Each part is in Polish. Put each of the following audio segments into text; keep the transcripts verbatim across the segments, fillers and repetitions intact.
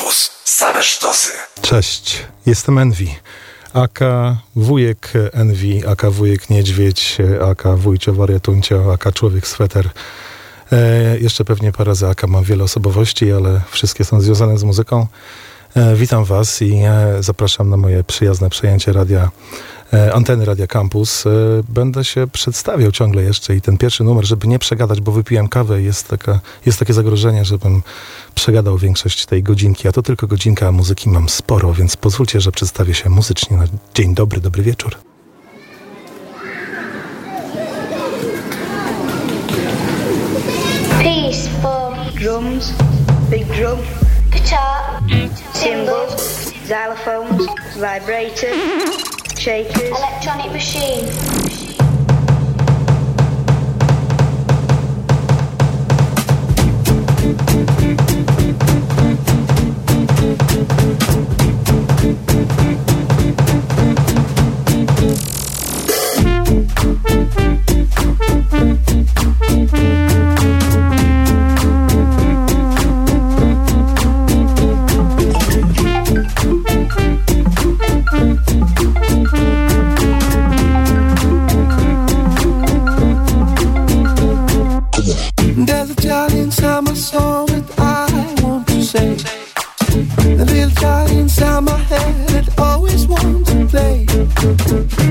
Campus. Same sztosy. Cześć, jestem Envy, aka wujek Envy, aka wujek niedźwiedź, aka wujcio wariatuncio, aka człowiek sweter. E, jeszcze pewnie parę za aka, mam wiele osobowości, ale wszystkie są związane z muzyką. E, witam Was i e, zapraszam na moje przyjazne przejęcie radia, e, anteny Radia Campus. E, będę się przedstawiał ciągle jeszcze i ten pierwszy numer, żeby nie przegadać, bo wypiłem kawę i jest, taka, jest takie zagrożenie, żebym przegadał większość tej godzinki. A to tylko godzinka, a muzyki mam sporo, więc pozwólcie, że przedstawię się muzycznie na dzień dobry, dobry wieczór. Peace for drums, big drum, guitar, cymbals, xylophones, vibrators, shakers, electronic machine. There's a child inside my soul that I want to say. There's a little child inside my head that always wants to play.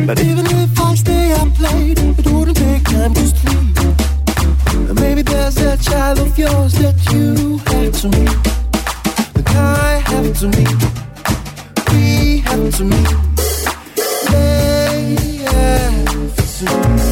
But even if I stay up late, it wouldn't take time to sleep. Maybe there's a child of yours that you have to meet, that I have to meet, we have to meet, they have to meet.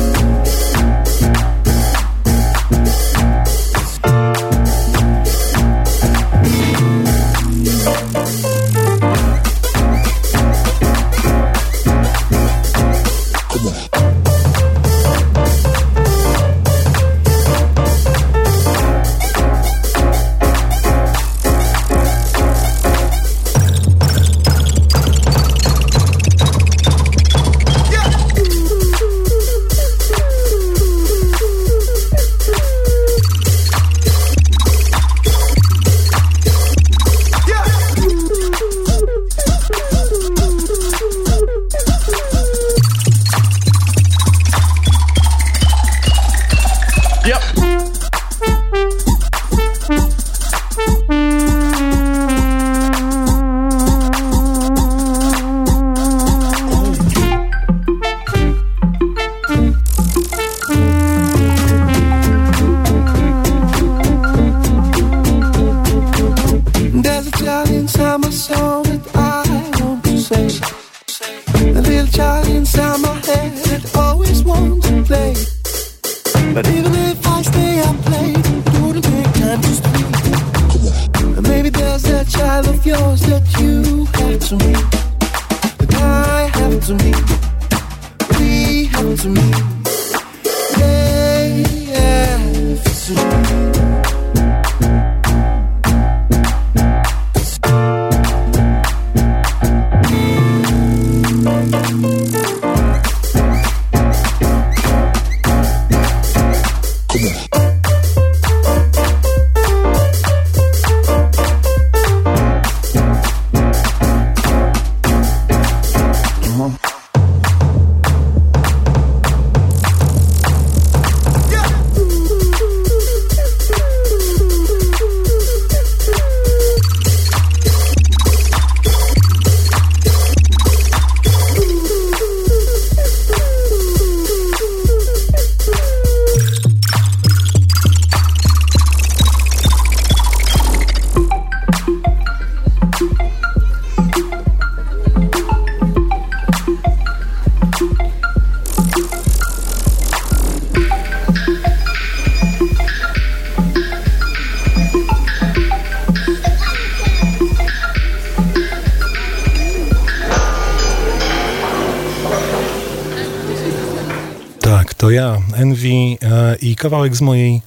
Envy i kawałek z mojej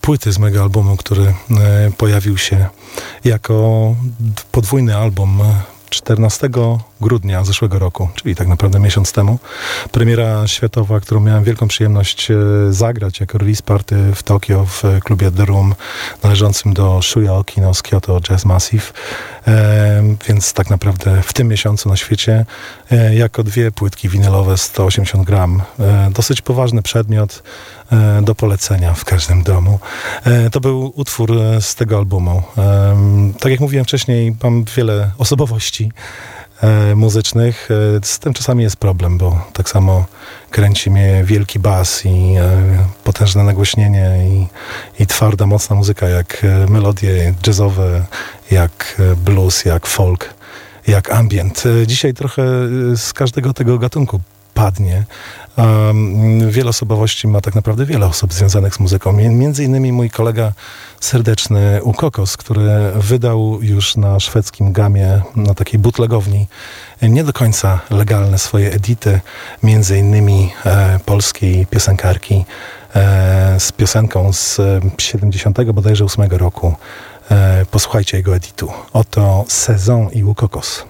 płyty, z mojego albumu, który pojawił się jako podwójny album czternastego grudnia zeszłego roku, czyli tak naprawdę miesiąc temu. Premiera światowa, którą miałem wielką przyjemność zagrać jako release party w Tokio w klubie The Room należącym do Shuya Okino z Kyoto Jazz Massive. E, więc tak naprawdę w tym miesiącu na świecie e, jako dwie płytki winylowe sto osiemdziesiąt gram. E, dosyć poważny przedmiot e, do polecenia w każdym domu. E, to był utwór z tego albumu. E, tak jak mówiłem wcześniej, mam wiele osobowości e, muzycznych. E, z tym czasami jest problem, bo tak samo kręci mnie wielki bas i e, potężne nagłośnienie i, i twarda, mocna muzyka, jak e, melodie jazzowe, jak blues, jak folk, jak ambient. Dzisiaj trochę z każdego tego gatunku padnie. Um, wiele osobowości ma tak naprawdę wiele osób związanych z muzyką. Między innymi mój kolega serdeczny U Kokos, który wydał już na szwedzkim gamie, na takiej bootlegowni, nie do końca legalne swoje edity, między innymi e, polskiej piosenkarki e, z piosenką z siedemdziesiątego bodajże ósmego roku. E, posłuchajcie jego editu. Oto Sezon i U Kokos.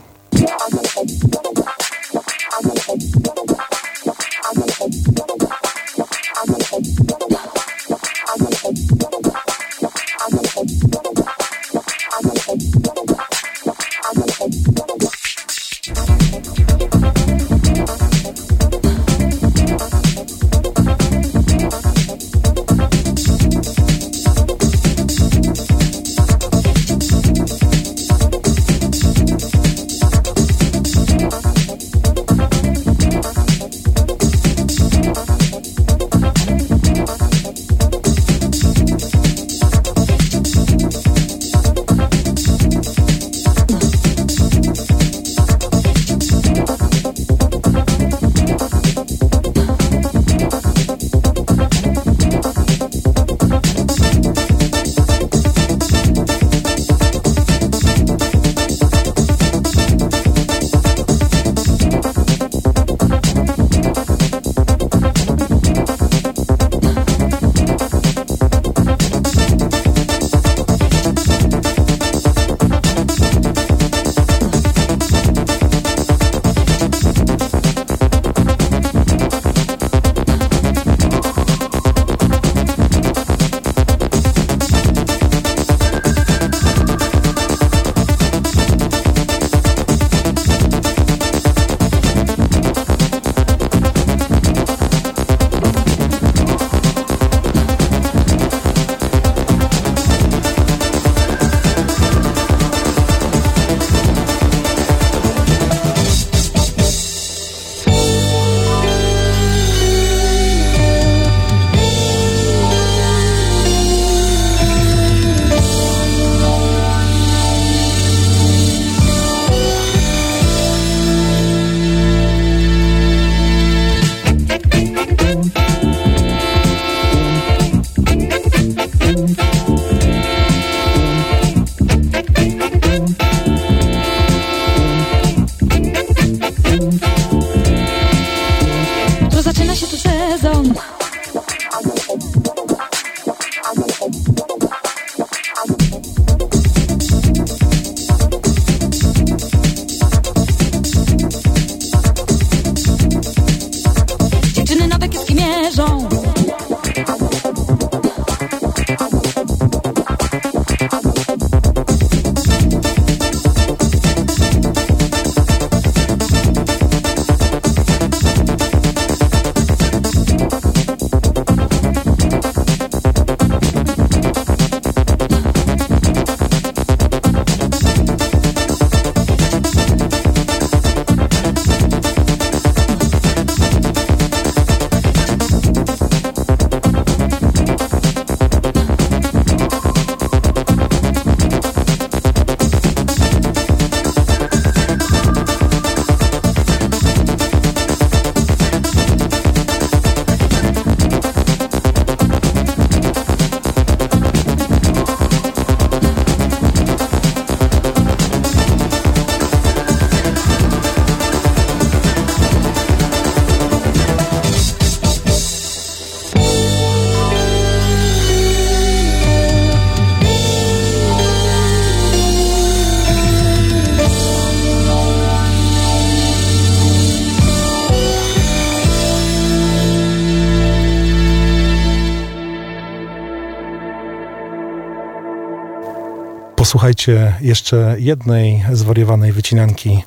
Posłuchajcie jeszcze jednej zwariowanej wycinanki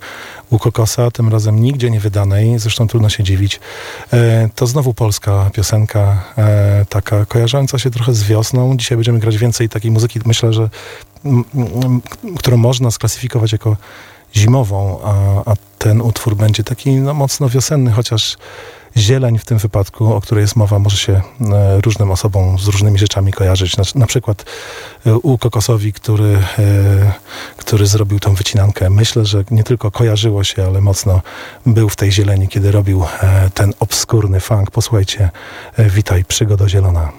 U Kokosa, tym razem nigdzie nie wydanej, zresztą trudno się dziwić. E, to znowu polska piosenka, e, taka kojarząca się trochę z wiosną. Dzisiaj będziemy grać więcej takiej muzyki, myślę, że m, m, którą można sklasyfikować jako zimową, a, a ten utwór będzie taki no, mocno wiosenny, chociaż zieleń w tym wypadku, o której jest mowa, może się e, różnym osobom z różnymi rzeczami kojarzyć. Na, na przykład e, U Kokosowi, który, e, który zrobił tą wycinankę. Myślę, że nie tylko kojarzyło się, ale mocno był w tej zieleni, kiedy robił e, ten obskurny funk. Posłuchajcie, e, witaj, przygoda zielona.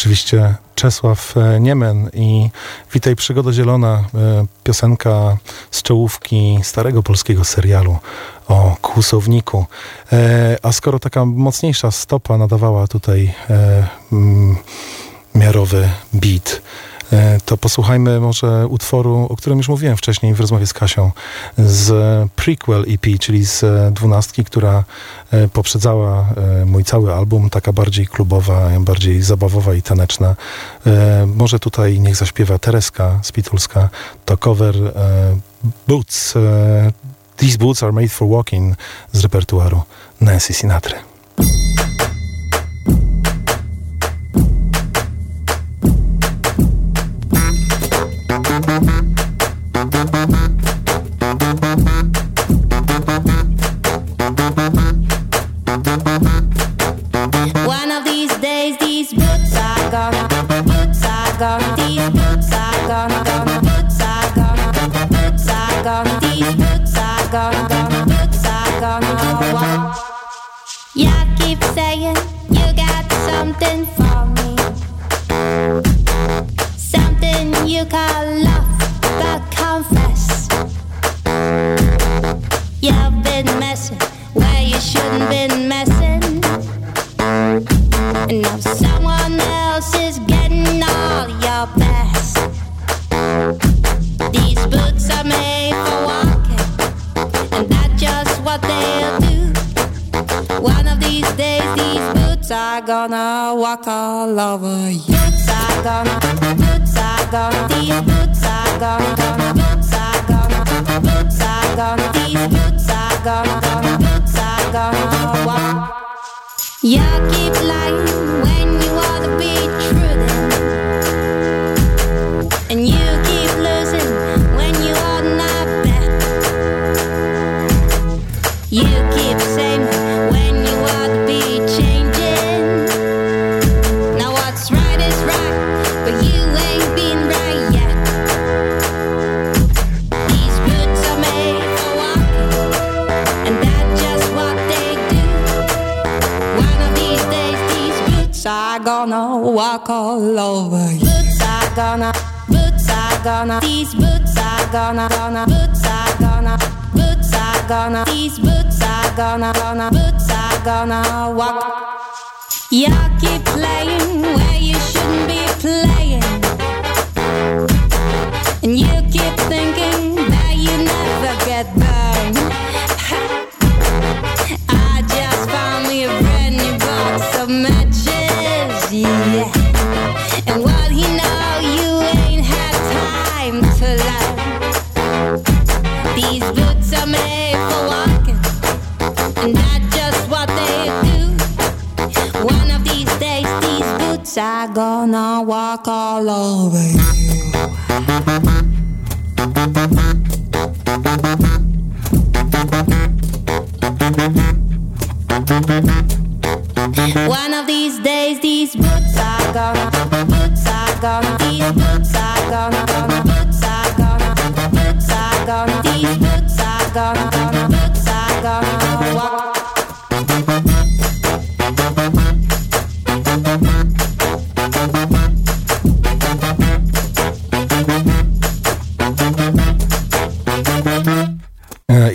Oczywiście Czesław Niemen i witaj Przygoda Zielona, piosenka z czołówki starego polskiego serialu o kłusowniku. A skoro taka mocniejsza stopa nadawała tutaj miarowy beat, to posłuchajmy może utworu, o którym już mówiłem wcześniej w rozmowie z Kasią, z prequel E P, czyli z dwunastki, która poprzedzała mój cały album, taka bardziej klubowa, bardziej zabawowa i taneczna. Może tutaj niech zaśpiewa Tereska Spitulska, to cover Boots, These Boots Are Made For Walking z repertuaru Nancy Sinatry.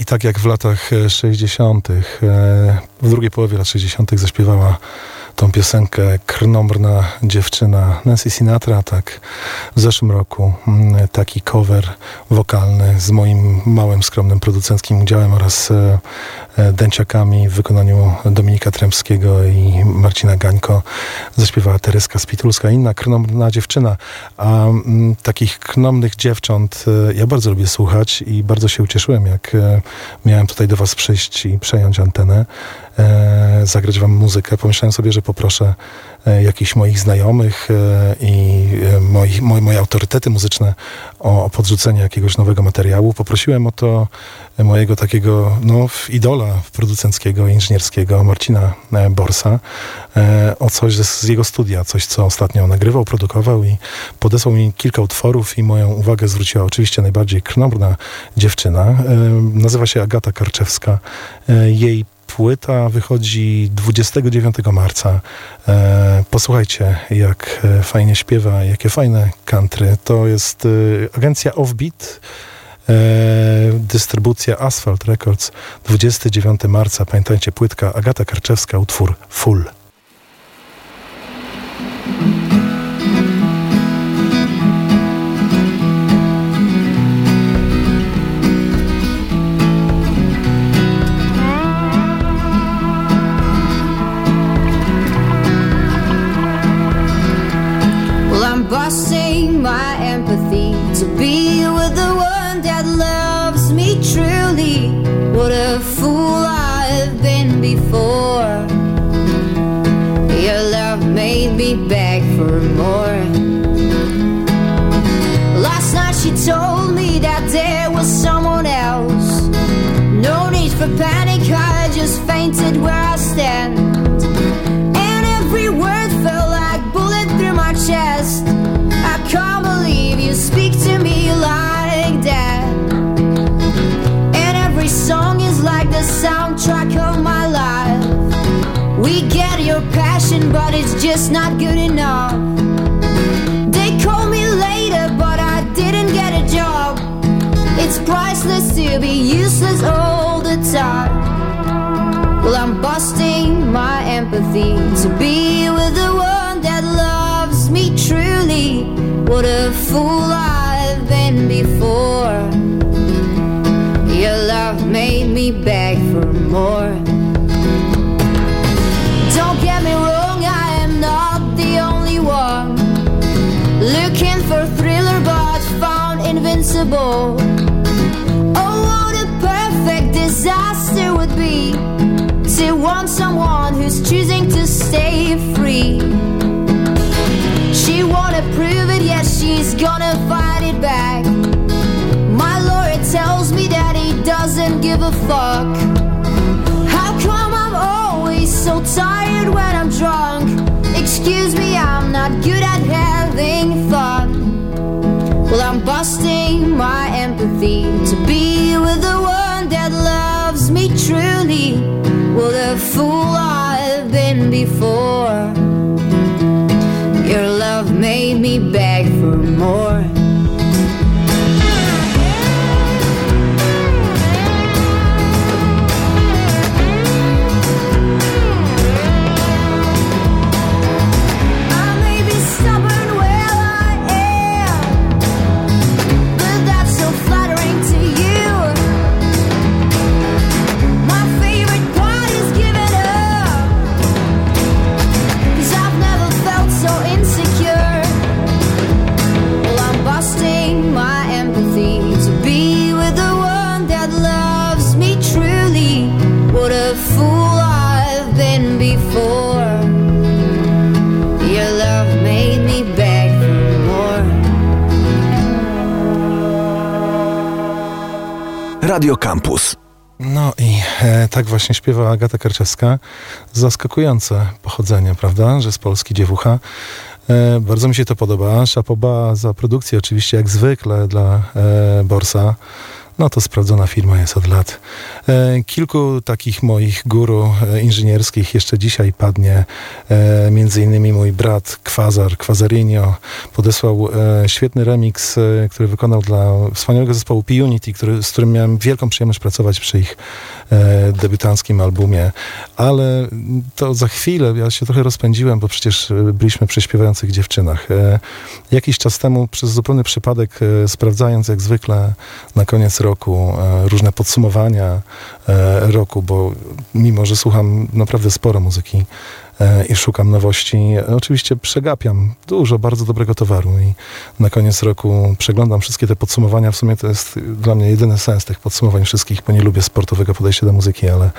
Tak jak w latach sześćdziesiątych, w drugiej połowie lat sześćdziesiątych zaśpiewała tą piosenkę krnąbrna dziewczyna Nancy Sinatra, tak w zeszłym roku taki cover wokalny z moim małym, skromnym producenckim udziałem oraz dęciakami w wykonaniu Dominika Trębskiego i Marcina Gańko zaśpiewała Tereska Spitulska, inna krnąbrna dziewczyna. A m, takich krnąbrnych dziewcząt ja bardzo lubię słuchać i bardzo się ucieszyłem, jak miałem tutaj do was przyjść i przejąć antenę, e, zagrać wam muzykę. Pomyślałem sobie, że poproszę jakichś moich znajomych i moi, moi, moje autorytety muzyczne o, o podrzucenie jakiegoś nowego materiału. Poprosiłem o to mojego takiego no, idola producenckiego, inżynierskiego, Marcina Borsa, o coś z, z jego studia, coś co ostatnio nagrywał, produkował i podesłał mi kilka utworów i moją uwagę zwróciła oczywiście najbardziej krnąbrna dziewczyna. Nazywa się Agata Karczewska. Jej płyta wychodzi dwudziestego dziewiątego marca. E, posłuchajcie, jak fajnie śpiewa, jakie fajne country. To jest e, agencja Offbeat, e, dystrybucja Asphalt Records, dwudziestego dziewiątego marca. Pamiętajcie, płytka Agata Karczewska, utwór Full. to be with the one that loves me truly. What a fool I've been before. Your love made me beg for more. Last night she told me that there was someone else. No need for panic, I just fainted where I stand. And every word felt like a bullet through my chest. I can't believe you speak to me like that. And every song is like the soundtrack of my life. We get your passion, but it's just not good enough. They called me later, but I didn't get a job. It's priceless to be useless all the time. Well, I'm busting my empathy to be with the one that loves me truly. What a fool I've been before. Your love made me beg for more. Don't get me wrong, I am not the only one looking for thriller but found invincible. Oh, what a perfect disaster would be to want someone who's choosing to stay free. She wanna prove it, yes, she's gonna fight it back. My lawyer tells me that he doesn't give a fuck. How come I'm always so tired when I'm drunk? Excuse me, I'm not good at having fun. Well, I'm busting my empathy to be with the one that loves me truly. What a fool I've been before. Your love made me beg for more. Radio Campus. No i e, tak właśnie śpiewa Agata Karczewska. Zaskakujące pochodzenie, prawda, że z Polski dziewucha. E, bardzo mi się to podoba. Szapoba za produkcję oczywiście, jak zwykle dla e, Borsa. No to sprawdzona firma jest od lat. E, kilku takich moich guru e, inżynierskich jeszcze dzisiaj padnie. E, między innymi mój brat Kwazar, Kwazarinio, podesłał e, świetny remix, e, który wykonał dla wspaniałego zespołu P-Unity, który, z którym miałem wielką przyjemność pracować przy ich e, debiutanckim albumie. Ale to za chwilę, ja się trochę rozpędziłem, bo przecież byliśmy przy śpiewających dziewczynach. E, jakiś czas temu, przez zupełny przypadek, e, sprawdzając jak zwykle na koniec roku, różne podsumowania roku, bo mimo, że słucham naprawdę sporo muzyki i szukam nowości, oczywiście przegapiam dużo bardzo dobrego towaru i na koniec roku przeglądam wszystkie te podsumowania. W sumie to jest dla mnie jedyny sens tych podsumowań wszystkich, bo nie lubię sportowego podejścia do muzyki, ale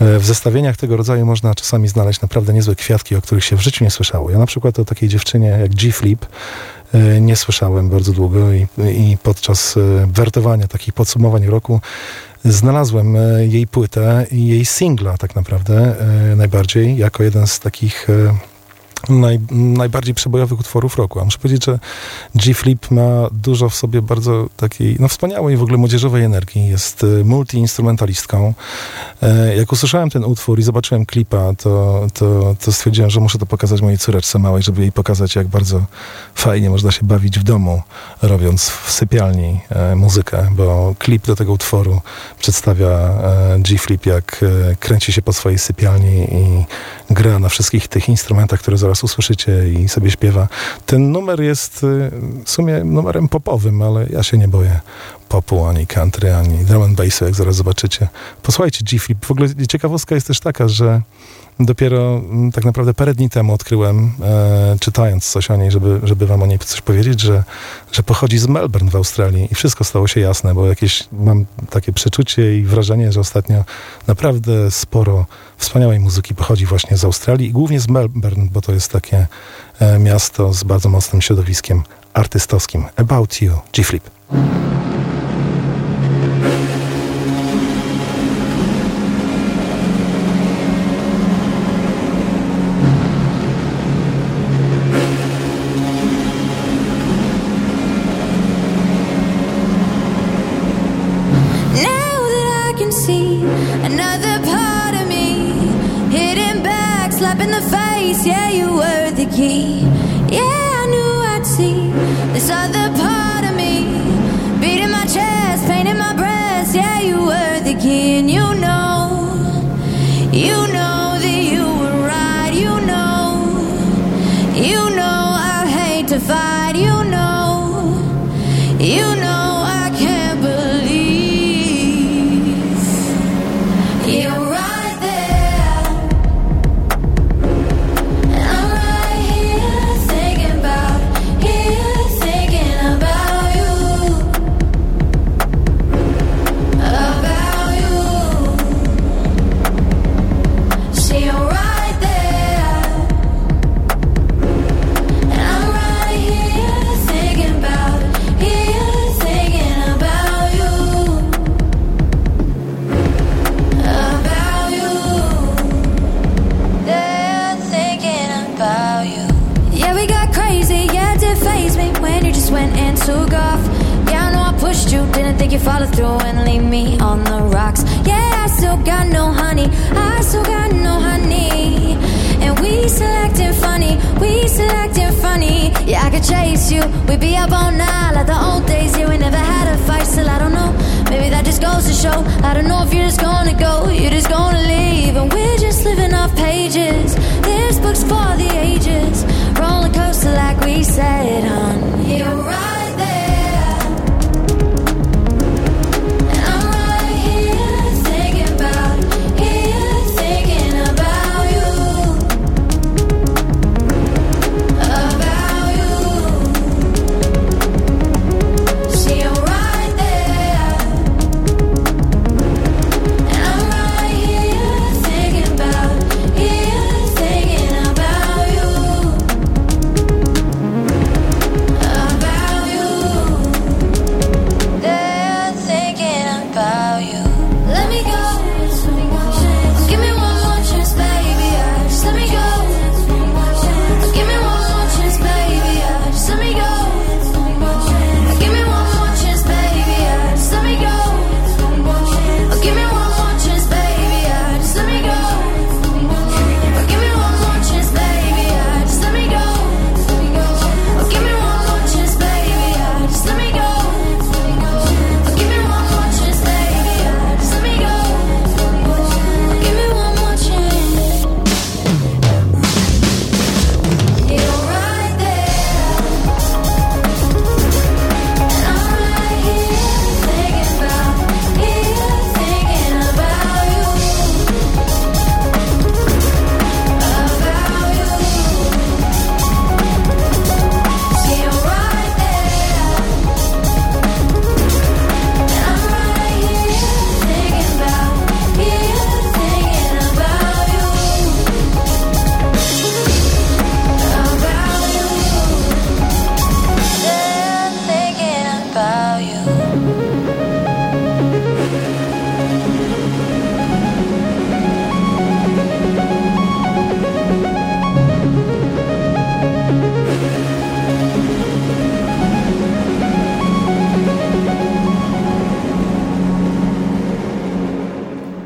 w zestawieniach tego rodzaju można czasami znaleźć naprawdę niezłe kwiatki, o których się w życiu nie słyszało. Ja na przykład o takiej dziewczynie jak G-Flip nie słyszałem bardzo długo i, i podczas wertowania takich podsumowań roku znalazłem jej płytę i jej singla tak naprawdę najbardziej, jako jeden z takich naj, najbardziej przebojowych utworów roku. A muszę powiedzieć, że G-Flip ma dużo w sobie bardzo takiej, no wspaniałej w ogóle młodzieżowej energii. Jest multiinstrumentalistką. Jak usłyszałem ten utwór i zobaczyłem klipa, to, to, to stwierdziłem, że muszę to pokazać mojej córeczce małej, żeby jej pokazać, jak bardzo fajnie można się bawić w domu, robiąc w sypialni muzykę, bo klip do tego utworu przedstawia G-Flip, jak kręci się po swojej sypialni i gra na wszystkich tych instrumentach, które zaraz usłyszycie, i sobie śpiewa. Ten numer jest w sumie numerem popowym, ale ja się nie boję popu, ani country, ani drum and bassu, jak zaraz zobaczycie. Posłuchajcie G-Flip. W ogóle ciekawostka jest też taka, że dopiero tak naprawdę parę dni temu odkryłem, e, czytając coś o niej, żeby, żeby wam o niej coś powiedzieć, że, że pochodzi z Melbourne w Australii i wszystko stało się jasne, bo jakieś mam takie przeczucie i wrażenie, że ostatnio naprawdę sporo wspaniałej muzyki pochodzi właśnie z Australii i głównie z Melbourne, bo to jest takie e, miasto z bardzo mocnym środowiskiem artystowskim. About You, G-Flip.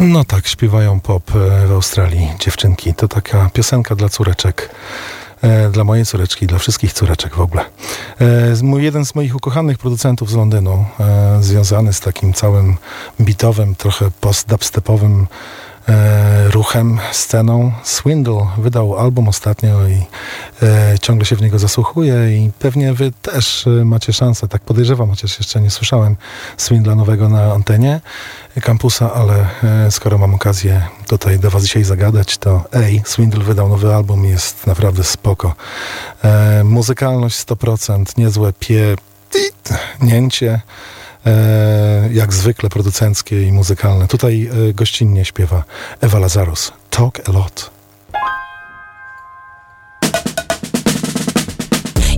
No tak, śpiewają pop w Australii dziewczynki. To taka piosenka dla córeczek, e, dla mojej córeczki, dla wszystkich córeczek w ogóle. E, mój, jeden z moich ukochanych producentów z Londynu, e, związany z takim całym bitowym, trochę post-dubstepowym e, ruchem, sceną. Swindle wydał album ostatnio i e, ciągle się w niego zasłuchuje i pewnie wy też macie szansę, tak podejrzewam, chociaż jeszcze nie słyszałem Swindla nowego na antenie kampusa, ale e, skoro mam okazję tutaj do was dzisiaj zagadać, to ej, Swindle wydał nowy album, jest naprawdę spoko. E, muzykalność sto procent, niezłe pie... nięcie e, jak zwykle producenckie i muzykalne. Tutaj e, gościnnie śpiewa Ewa Lazarus. Talk a lot.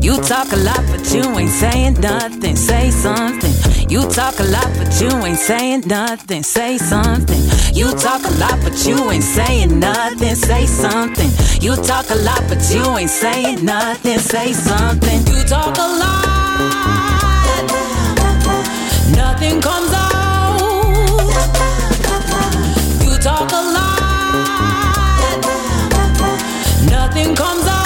You talk a lot, but you ain't saying nothing. Say something. You talk a lot, but you ain't saying nothing. Say something. You talk a lot, but you ain't saying nothing. Say something. You talk a lot, but you ain't saying nothing. Say something. You talk a lot. Nothing comes out. You talk a lot. Nothing comes out.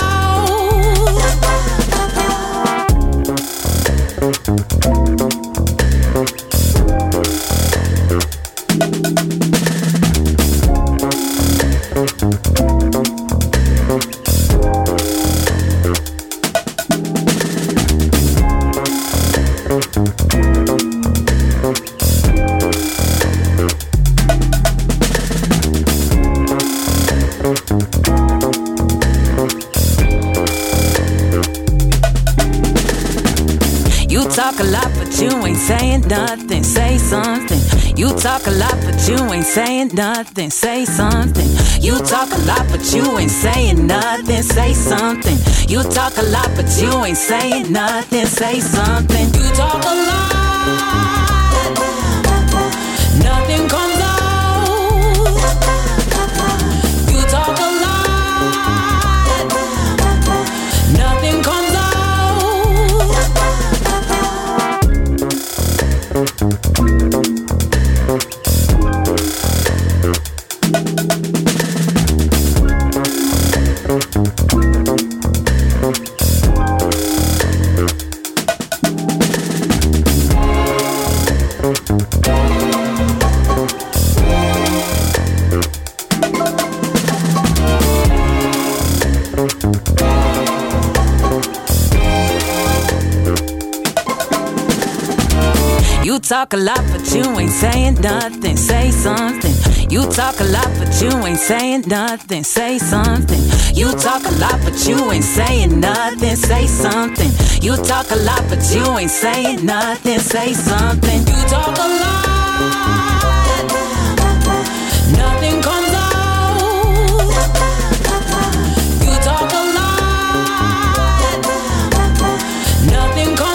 Talk a lot, but you ain't saying nothing. Say something. You talk a lot, but you ain't saying nothing. Say something. You talk a lot, but you ain't saying nothing. Say something. You talk a lot, but you ain't saying nothing. Say something. You talk a lot. Nothing comes out. You talk a lot. Nothing comes out. You talk a lot, but you ain't saying nothing. Say something. You talk a lot, but you ain't saying nothing. Say something. You talk a lot, but you ain't saying nothing. Say something. You talk a lot, but you ain't saying nothing. Say something. You talk a lot. Nothing comes out. You talk a lot. Nothing comes out.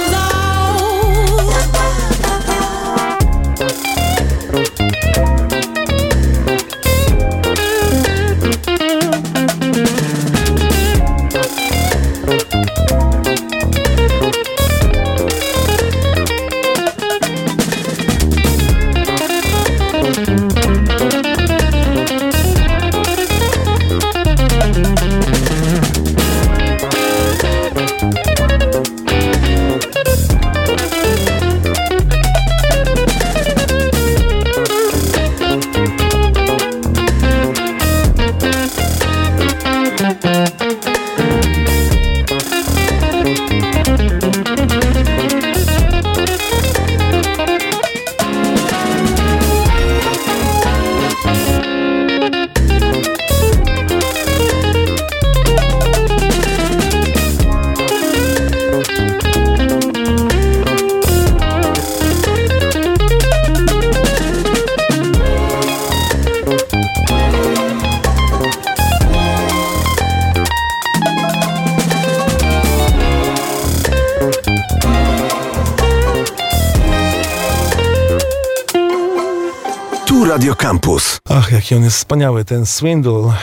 Radio Campus. Ach, jaki on jest wspaniały, ten Swindle.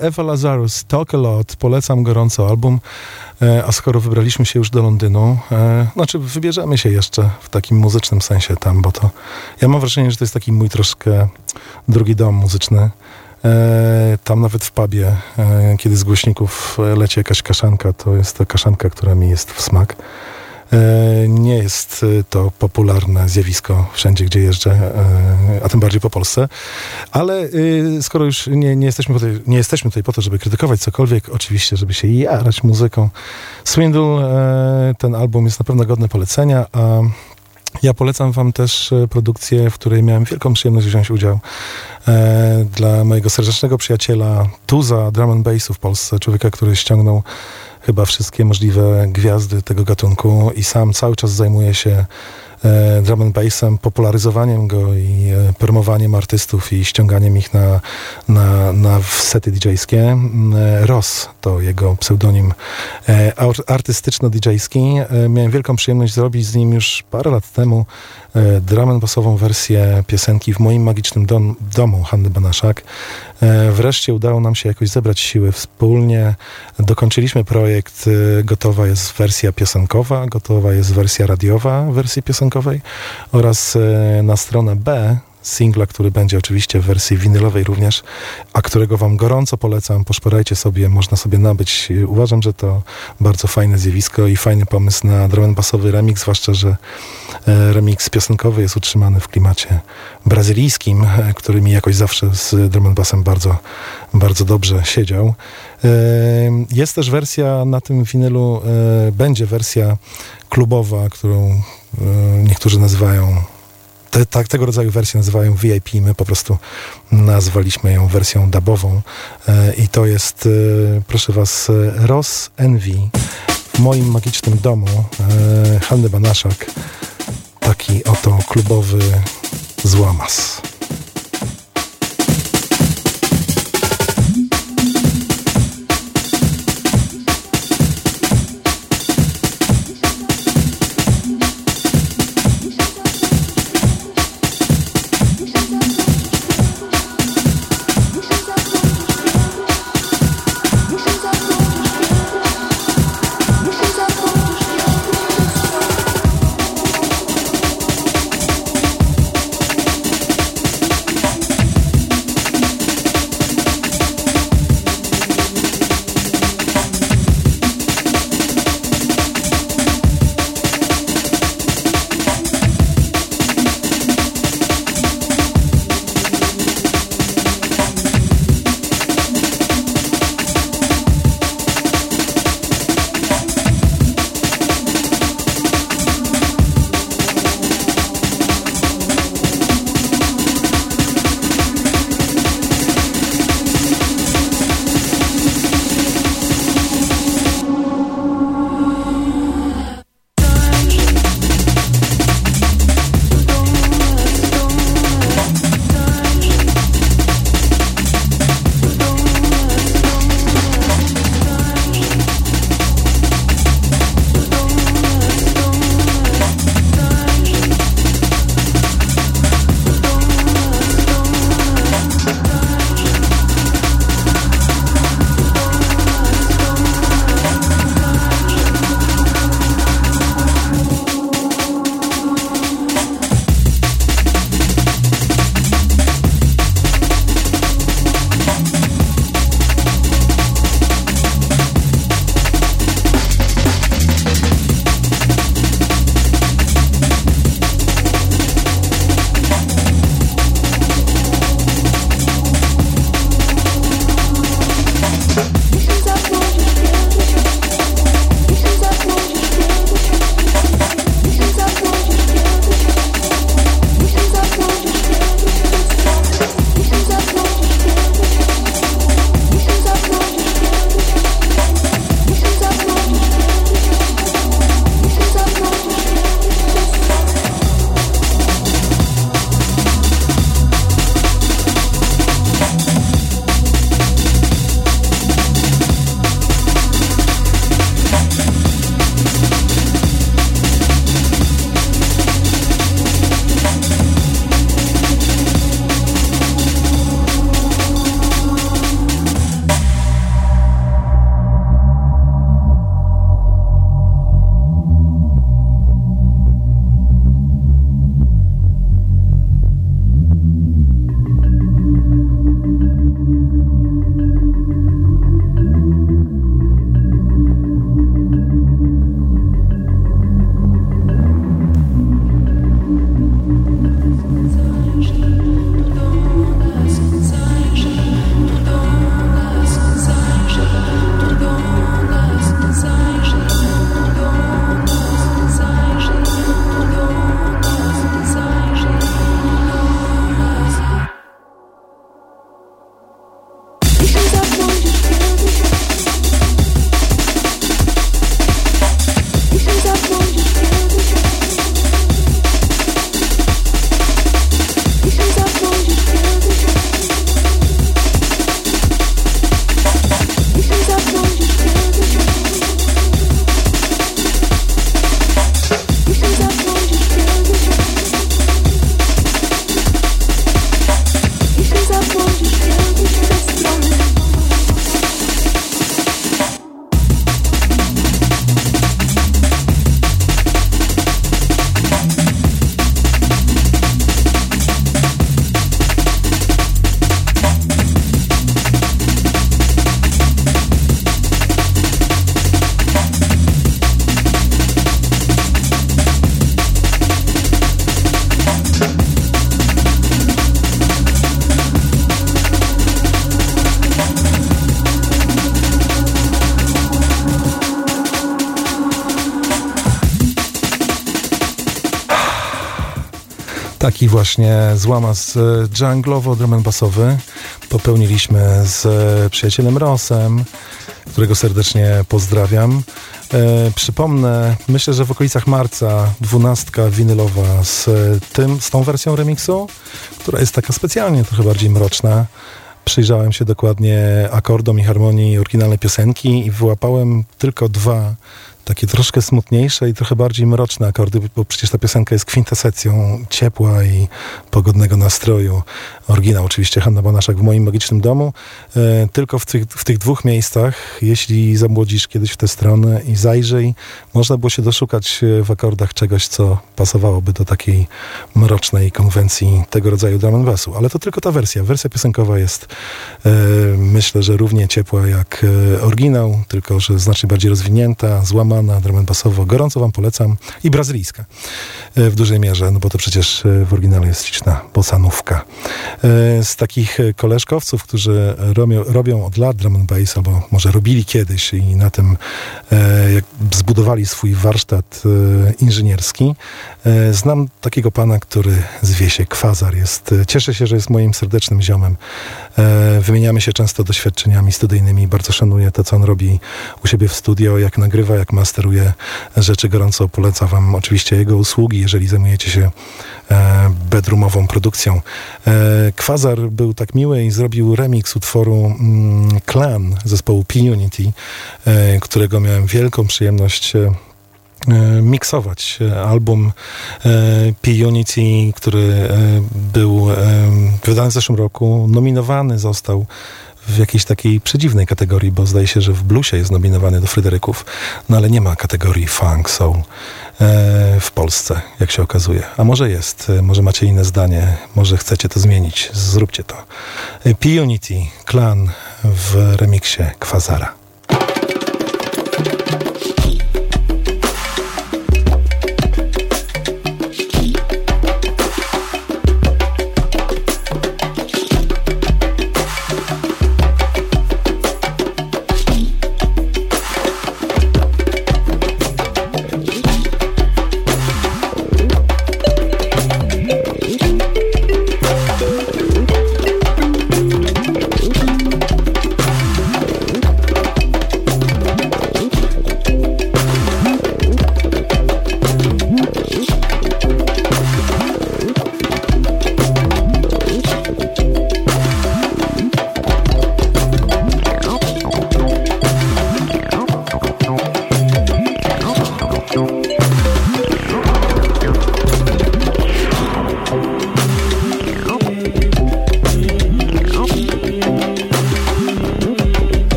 Ewa Lazarus, Talk a Lot, polecam gorąco album. A skoro wybraliśmy się już do Londynu, znaczy wybierzemy się jeszcze w takim muzycznym sensie tam, bo to ja mam wrażenie, że to jest taki mój troszkę drugi dom muzyczny. Tam nawet w pubie, kiedy z głośników leci jakaś kaszanka, to jest to kaszanka, która mi jest w smak. Nie jest to popularne zjawisko wszędzie, gdzie jeżdżę, a tym bardziej po Polsce. Ale skoro już nie, nie, jesteśmy, tutaj, nie jesteśmy tutaj po to, żeby krytykować cokolwiek, oczywiście, żeby się jarać muzyką. Swindle, ten album jest na pewno godny polecenia, a ja polecam wam też produkcję, w której miałem wielką przyjemność wziąć udział e, dla mojego serdecznego przyjaciela Tuza, drum and bassu w Polsce, człowieka, który ściągnął chyba wszystkie możliwe gwiazdy tego gatunku i sam cały czas zajmuje się e, drum and bassem, popularyzowaniem go i e, promowaniem artystów i ściąganiem ich na, na, na sety didżejskie. E, Ross to jego pseudonim e, artystyczno-didżejski. E, miałem wielką przyjemność zrobić z nim już parę lat temu e, drum and bassową wersję piosenki W moim magicznym dom, domu Hanny Banaszak. E, wreszcie udało nam się jakoś zebrać siły wspólnie. Dokończyliśmy projekt. Projekt, gotowa jest wersja piosenkowa, gotowa jest wersja radiowa wersji piosenkowej oraz na stronę B singla, który będzie oczywiście w wersji winylowej również, a którego wam gorąco polecam, poszperajcie sobie, można sobie nabyć. Uważam, że to bardzo fajne zjawisko i fajny pomysł na drum and bassowy remix, zwłaszcza, że remix piosenkowy jest utrzymany w klimacie brazylijskim, który mi jakoś zawsze z drum and bassem bardzo, bardzo dobrze siedział. Jest też wersja na tym winylu, będzie wersja klubowa, którą niektórzy nazywają Te, tak, tego rodzaju wersje nazywają V I P, my po prostu nazwaliśmy ją wersją dubową e, i to jest, e, proszę was, Ross Envy w moim magicznym domu e, Hanny Banaszak, taki oto klubowy złamas. Taki właśnie złamas dżunglowo drum'n'bassowy popełniliśmy z przyjacielem Rossem, którego serdecznie pozdrawiam. E, przypomnę, myślę, że w okolicach marca dwunastka winylowa z, tym, z tą wersją remiksu, która jest taka specjalnie trochę bardziej mroczna. Przyjrzałem się dokładnie akordom i harmonii oryginalnej piosenki i wyłapałem tylko dwa takie troszkę smutniejsze i trochę bardziej mroczne akordy, bo przecież ta piosenka jest kwintesencją ciepła i pogodnego nastroju. Oryginał oczywiście Hanna Banaszak w moim magicznym domu. E, tylko w tych, w tych dwóch miejscach, jeśli zabłodzisz kiedyś w tę stronę i zajrzyj, można było się doszukać w akordach czegoś, co pasowałoby do takiej mrocznej konwencji tego rodzaju drum and bassu. Ale to tylko ta wersja. Wersja piosenkowa jest e, myślę, że równie ciepła jak e, oryginał, tylko że znacznie bardziej rozwinięta, złamana na drum and bassowo. Gorąco wam polecam. I brazylijska w dużej mierze, no bo to przecież w oryginale jest liczna bosanówka. Z takich koleżkowców, którzy robią, robią od lat drum and bass, albo może robili kiedyś i na tym jak zbudowali swój warsztat inżynierski, znam takiego pana, który zwie się Kwazar. Jest, cieszę się, że jest moim serdecznym ziomem. Wymieniamy się często doświadczeniami studyjnymi. Bardzo szanuję to, co on robi u siebie w studio, jak nagrywa, jak masteruje rzeczy. Gorąco polecam wam oczywiście jego usługi, jeżeli zajmujecie się bedroomową produkcją. Kwazar był tak miły i zrobił remix utworu Clan zespołu P-Unity, którego miałem wielką przyjemność miksować. Album P-Unity, który był wydany w zeszłym roku, nominowany został w jakiejś takiej przedziwnej kategorii, bo zdaje się, że w bluesie jest nominowany do Fryderyków, no ale nie ma kategorii funk, soul e, w Polsce, jak się okazuje. A może jest, może macie inne zdanie, może chcecie to zmienić, zróbcie to. P-Unity, Clan w remiksie Kwazara.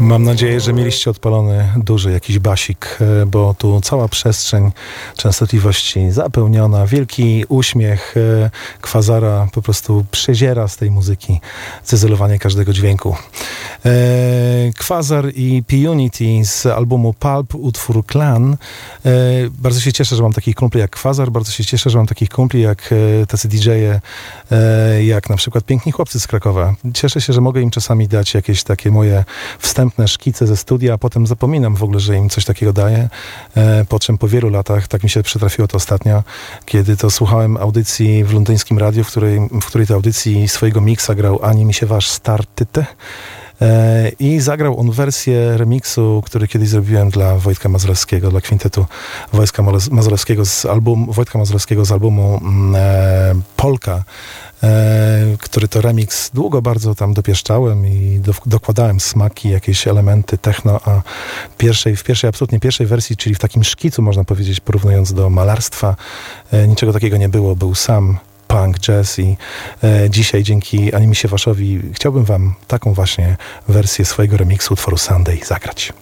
Mam nadzieję, że mieliście odpalony duży jakiś basik, bo tu cała przestrzeń częstotliwości zapełniona. Wielki uśmiech Kwazara po prostu przeziera z tej muzyki cyzelowanie każdego dźwięku. Kwazar i P-Unity z albumu Pulp, utwór Klan. Bardzo się cieszę, że mam takich kumpli jak Kwazar, bardzo się cieszę, że mam takich kumpli jak tacy didżeje, jak na przykład Piękni Chłopcy z Krakowa. Cieszę się, że mogę im czasami dać jakieś takie moje wstępne szkice ze studia, a potem zapominam w ogóle, że im coś takiego daję, po czym po wielu latach, tak mi się przytrafiło to ostatnio, kiedy to słuchałem audycji w londyńskim radiu, w której, w której to audycji swojego miksa grał Ani mi się wasz star tyte. I zagrał on wersję remiksu, który kiedyś zrobiłem dla Wojtka Mazolewskiego, dla kwintetu Wojtka Mazolewskiego z albumu, Wojtka Mazolewskiego z albumu e, Polka, e, który to remiks długo bardzo tam dopieszczałem i do, dokładałem smaki, jakieś elementy techno, a pierwszej, w pierwszej, absolutnie pierwszej wersji, czyli w takim szkicu, można powiedzieć, porównując do malarstwa, e, niczego takiego nie było, był sam punk, jazz i e, dzisiaj dzięki Ani mi się waszowi chciałbym wam taką właśnie wersję swojego remiksu utworu Sunday zagrać.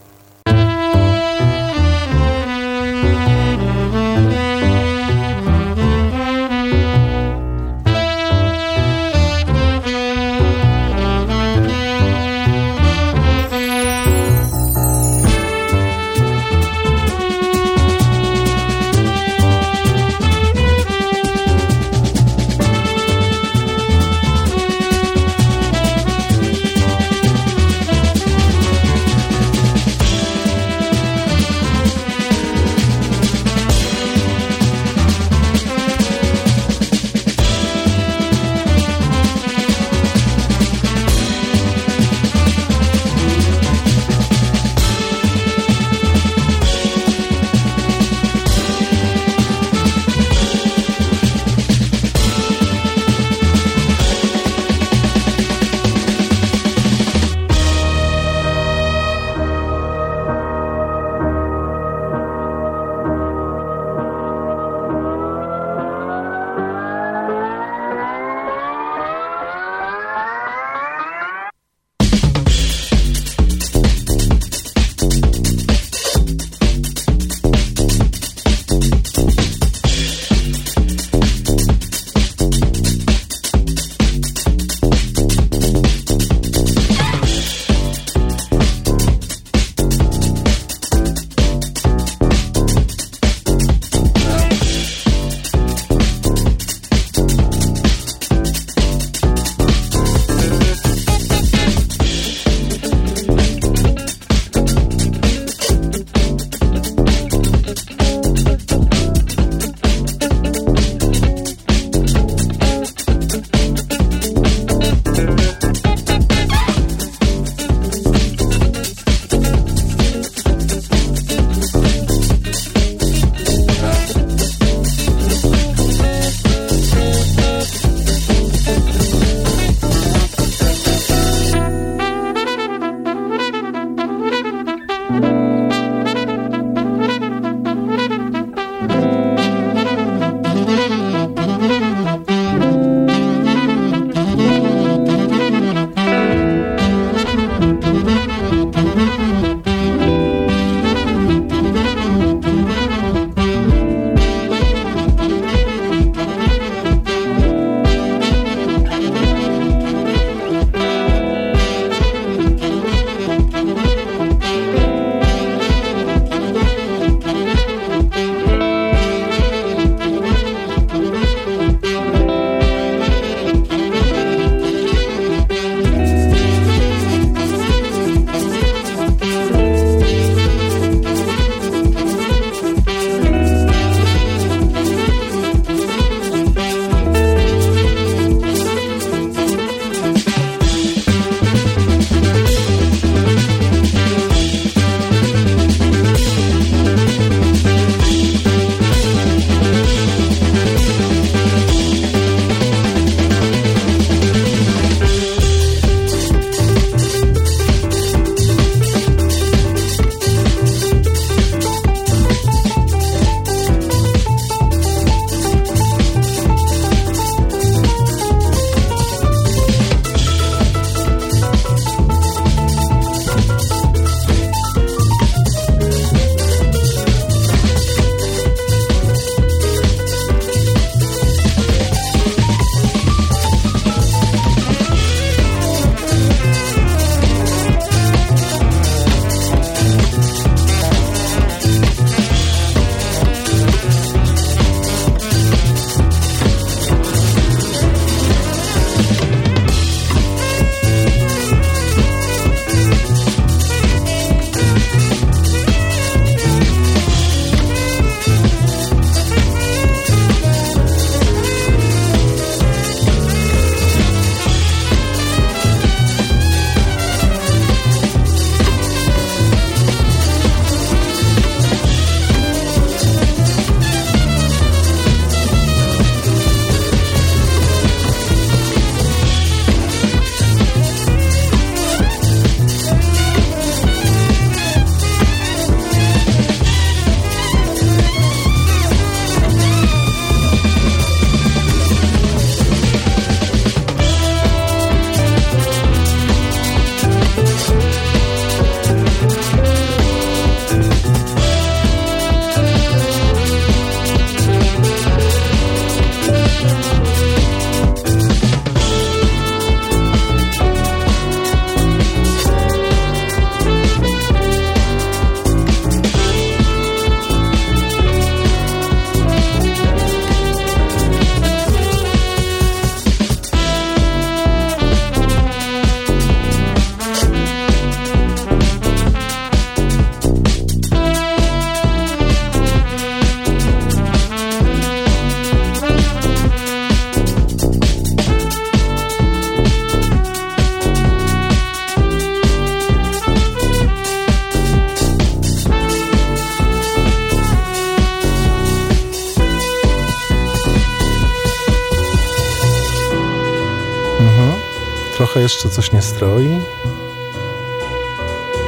trochę jeszcze coś nie stroi.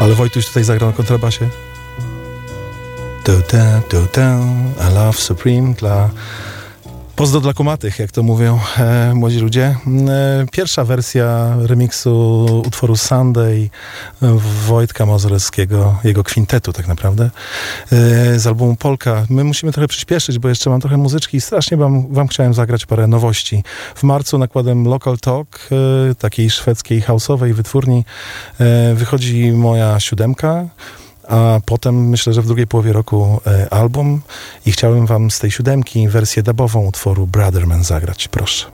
Ale Wojtuś tutaj zagrał na kontrabasie. Tuta, tuta, I love Supreme dla... Pozdro dla kumatych, jak to mówią e, młodzi ludzie. E, pierwsza wersja remiksu utworu Sunday Wojtka Mazolewskiego, jego kwintetu tak naprawdę, e, z albumu Polka. My musimy trochę przyspieszyć, bo jeszcze mam trochę muzyczki i strasznie wam, wam chciałem zagrać parę nowości. W marcu nakładem Local Talk, e, takiej szwedzkiej house'owej wytwórni, e, wychodzi moja siódemka. A potem, myślę, że w drugiej połowie roku e, album i chciałem wam z tej siódemki wersję dubową utworu Brotherman zagrać. Proszę.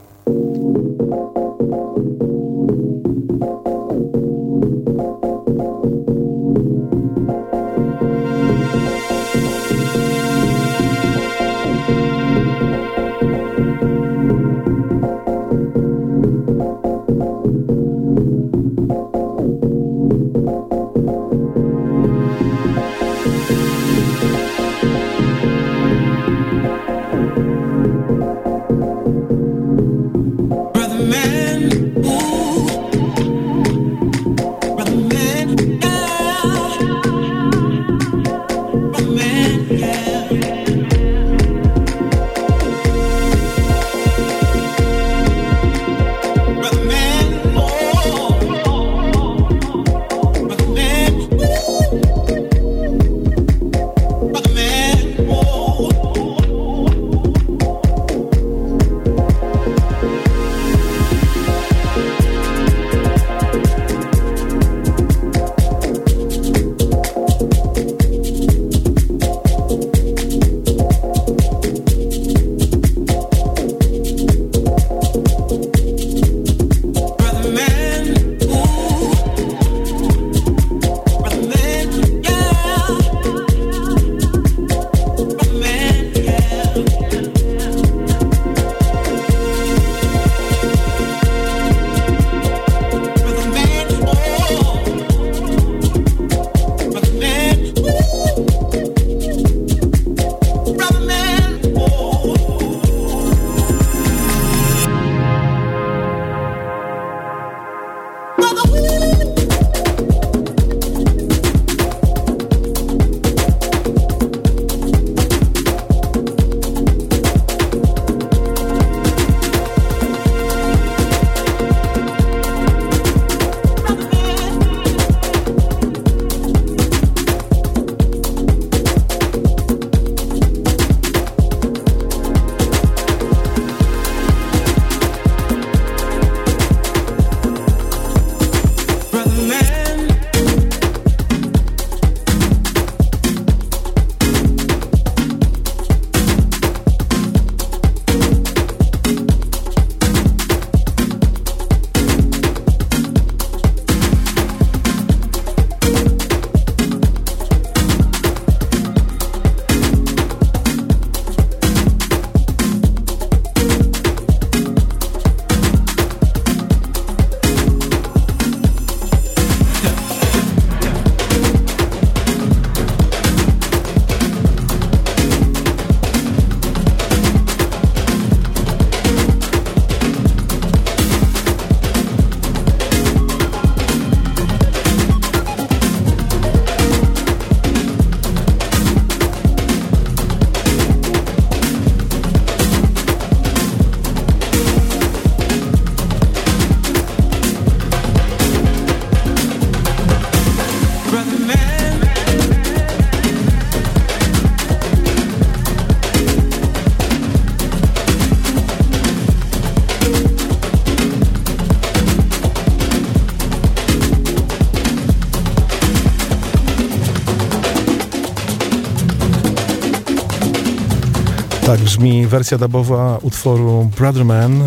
Tak brzmi wersja dubowa utworu Brotherman, e,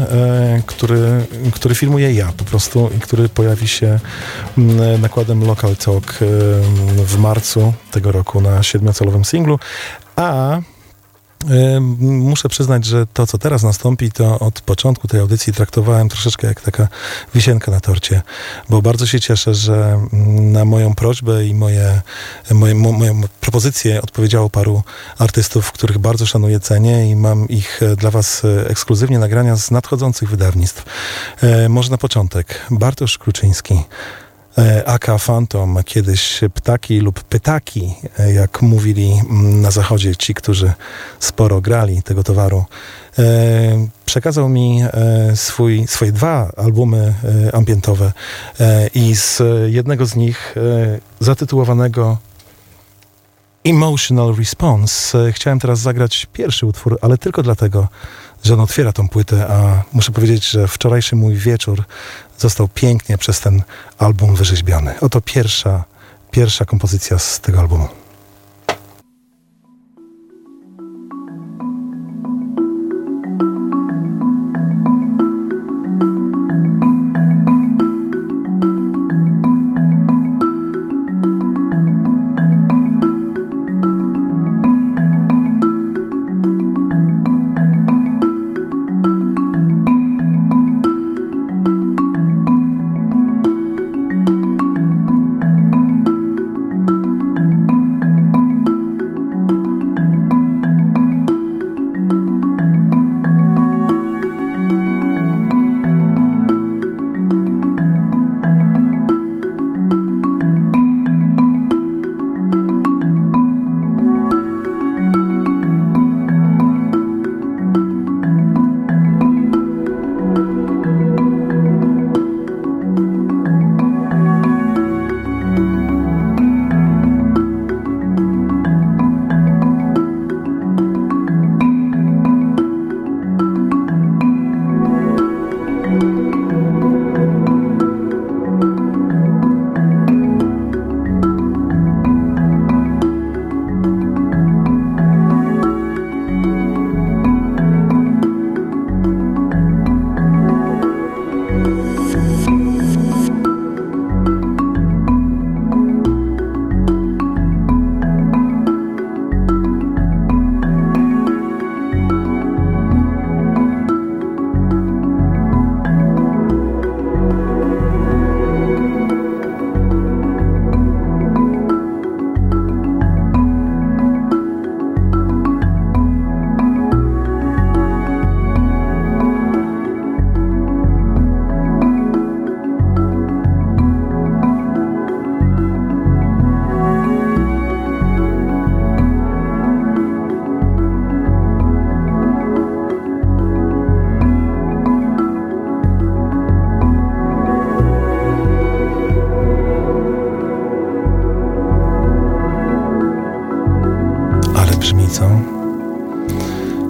który, który filmuję ja po prostu i który pojawi się m, nakładem Local Talk e, w marcu tego roku na siedmiocalowym singlu. A Muszę przyznać, że to, co teraz nastąpi, to od początku tej audycji traktowałem troszeczkę jak taka wisienka na torcie, bo bardzo się cieszę, że na moją prośbę i moje, moje, moją propozycję odpowiedziało paru artystów, których bardzo szanuję, cenię i mam ich dla was ekskluzywnie nagrania z nadchodzących wydawnictw. Może na początek. Bartosz Kruczyński, aka Phantom, kiedyś Ptaki lub Pytaki, jak mówili na zachodzie ci, którzy sporo grali tego towaru, przekazał mi swój, swoje dwa albumy ambientowe i z jednego z nich, zatytułowanego Emotional Response, chciałem teraz zagrać pierwszy utwór, ale tylko dlatego, że on otwiera tą płytę, a muszę powiedzieć, że wczorajszy mój wieczór został pięknie przez ten album wyrzeźbiony. Oto pierwsza, pierwsza kompozycja z tego albumu.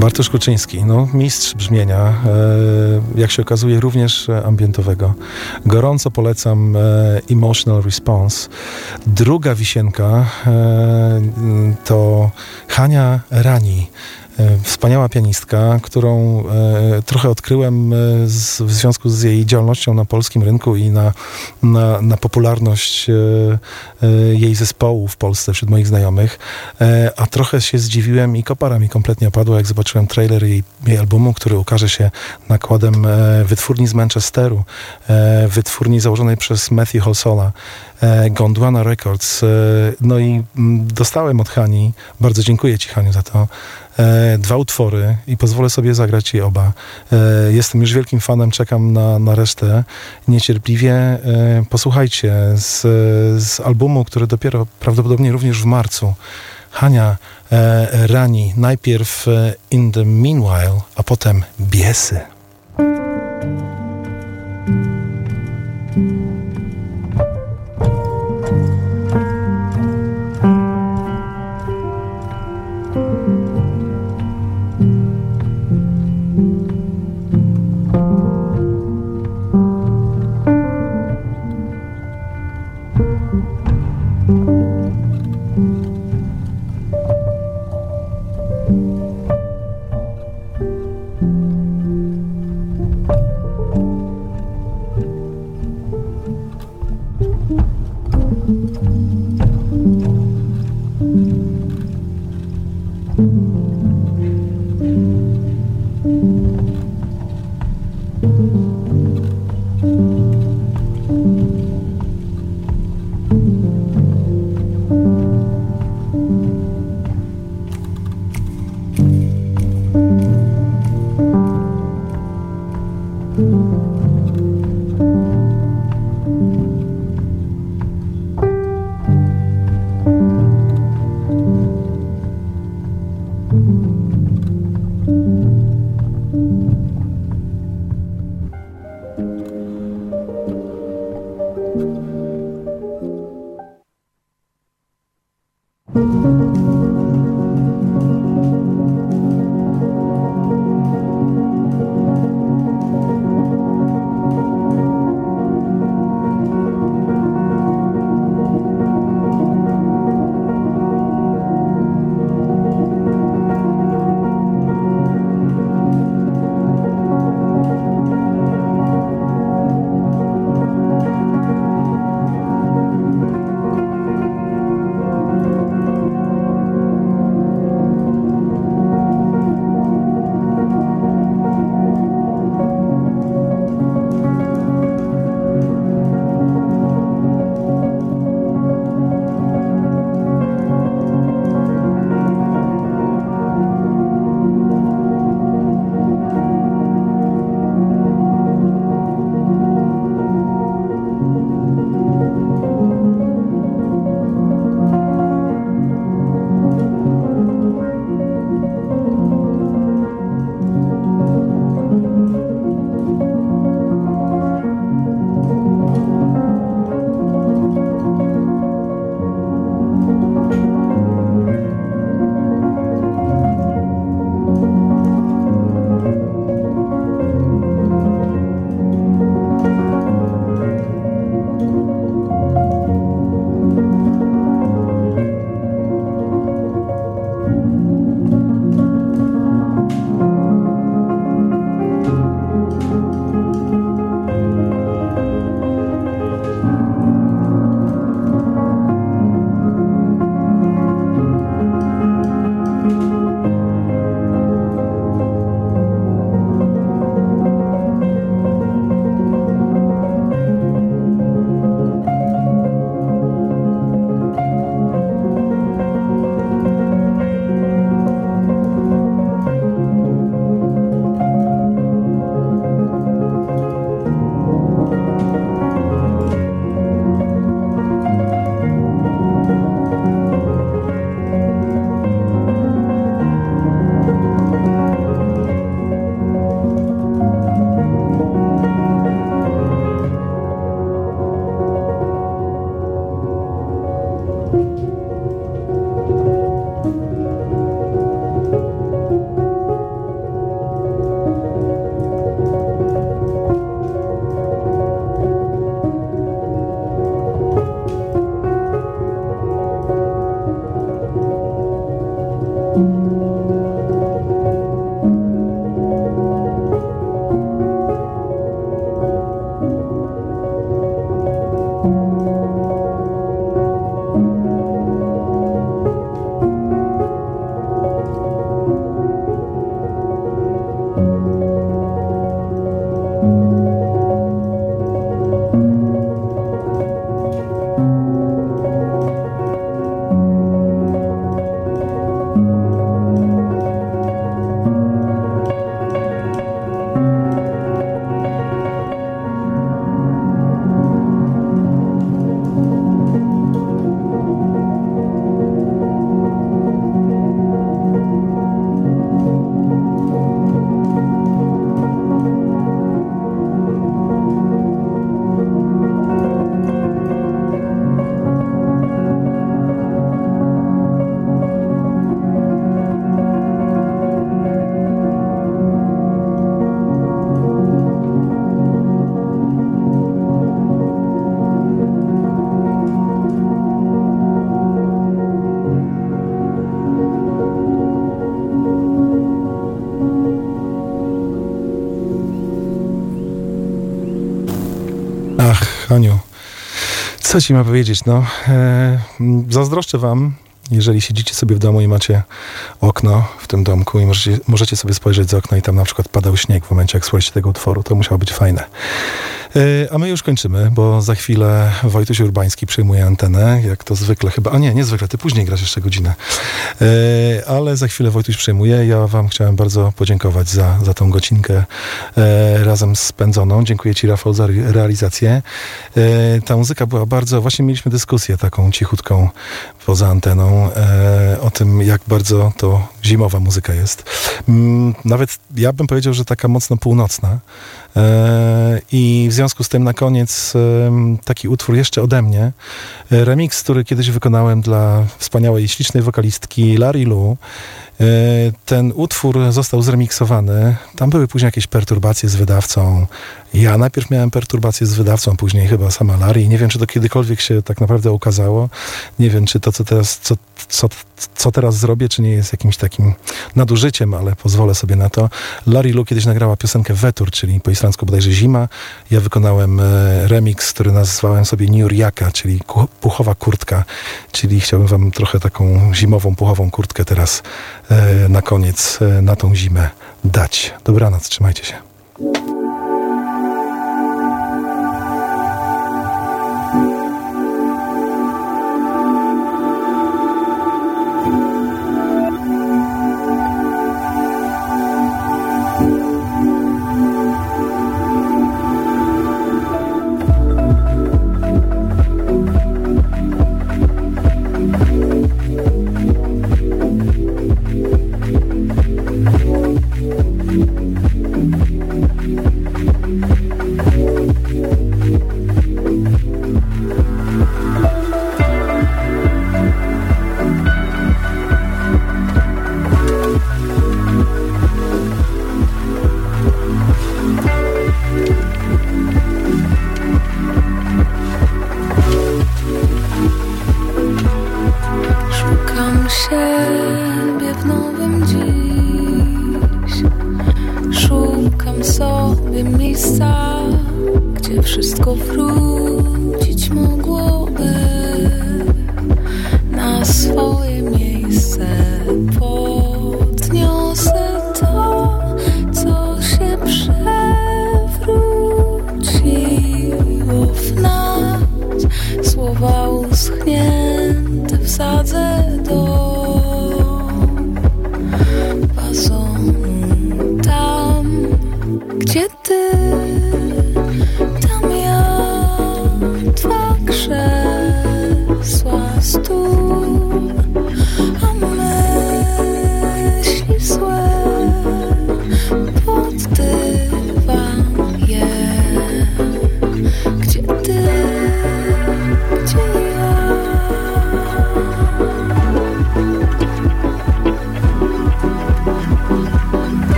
Bartosz Kuczyński, no, mistrz brzmienia, e, jak się okazuje również ambientowego. Gorąco polecam e, Emotional Response. Druga wisienka e, to Hania Rani. Wspaniała pianistka, którą e, trochę odkryłem z, w związku z jej działalnością na polskim rynku i na, na, na popularność e, e, jej zespołu w Polsce wśród moich znajomych, e, a trochę się zdziwiłem i kopara mi kompletnie opadła, jak zobaczyłem trailer jej, jej albumu, który ukaże się nakładem e, wytwórni z Manchesteru, e, wytwórni założonej przez Matthew Holsola, e, Gondwana Records. E, no i m, dostałem od Hani, bardzo dziękuję ci, Haniu, za to, dwa utwory i pozwolę sobie zagrać je oba. Jestem już wielkim fanem, czekam na, na resztę niecierpliwie. Posłuchajcie z, z albumu, który dopiero prawdopodobnie również w marcu. Hania Rani, najpierw In the Meanwhile, a potem Biesy. Aniu, co ci ma powiedzieć, no, e, zazdroszczę wam, jeżeli siedzicie sobie w domu i macie okno w tym domku i możecie, możecie sobie spojrzeć z okna i tam na przykład padał śnieg w momencie, jak słuchaliście tego utworu, to musiało być fajne. E, a my już kończymy, bo za chwilę Wojtuś Urbański przejmuje antenę, jak to zwykle chyba, a nie, niezwykle, ty później grasz jeszcze godzinę, e, ale za chwilę Wojtuś przejmuje. Ja wam chciałem bardzo podziękować za, za tą godzinkę e, razem spędzoną. Dziękuję ci, Rafał, za re- realizację. E, ta muzyka była bardzo, właśnie mieliśmy dyskusję taką cichutką poza anteną e, o tym, jak bardzo to zimowa muzyka jest. Nawet ja bym powiedział, że taka mocno północna. I w związku z tym na koniec taki utwór jeszcze ode mnie. Remix, który kiedyś wykonałem dla wspaniałej, ślicznej wokalistki Larry Lu. Ten utwór został zremiksowany. Tam były później jakieś perturbacje z wydawcą. Ja najpierw miałem perturbację z wydawcą, później chyba sama Larry. Nie wiem, czy to kiedykolwiek się tak naprawdę ukazało. Nie wiem, czy to, co teraz, co, co, co teraz zrobię, czy nie jest jakimś takim nadużyciem, ale pozwolę sobie na to. Larry Lu kiedyś nagrała piosenkę Wetur, czyli po islandzku bodajże zima. Ja wykonałem e, remix, który nazwałem sobie Niurjaka, czyli ku, puchowa kurtka. Czyli chciałbym wam trochę taką zimową, puchową kurtkę teraz e, na koniec, e, na tą zimę dać. Dobranoc, trzymajcie się. Gdzie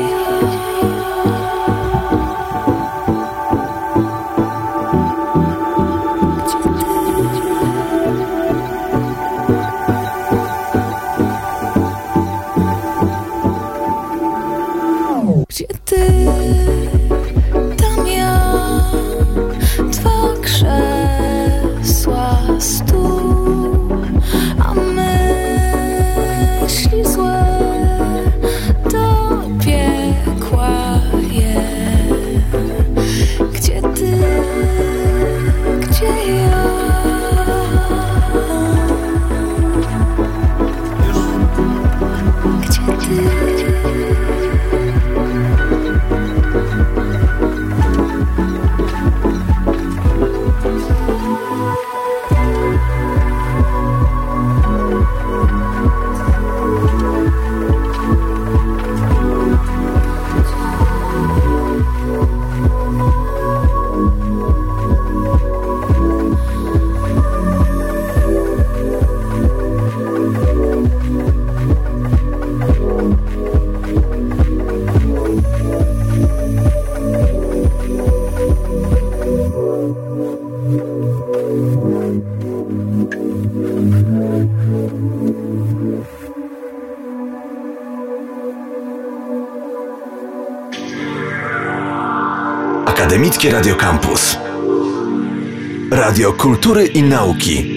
ja? Akademickie Radio Campus. Radio Kultury i Nauki.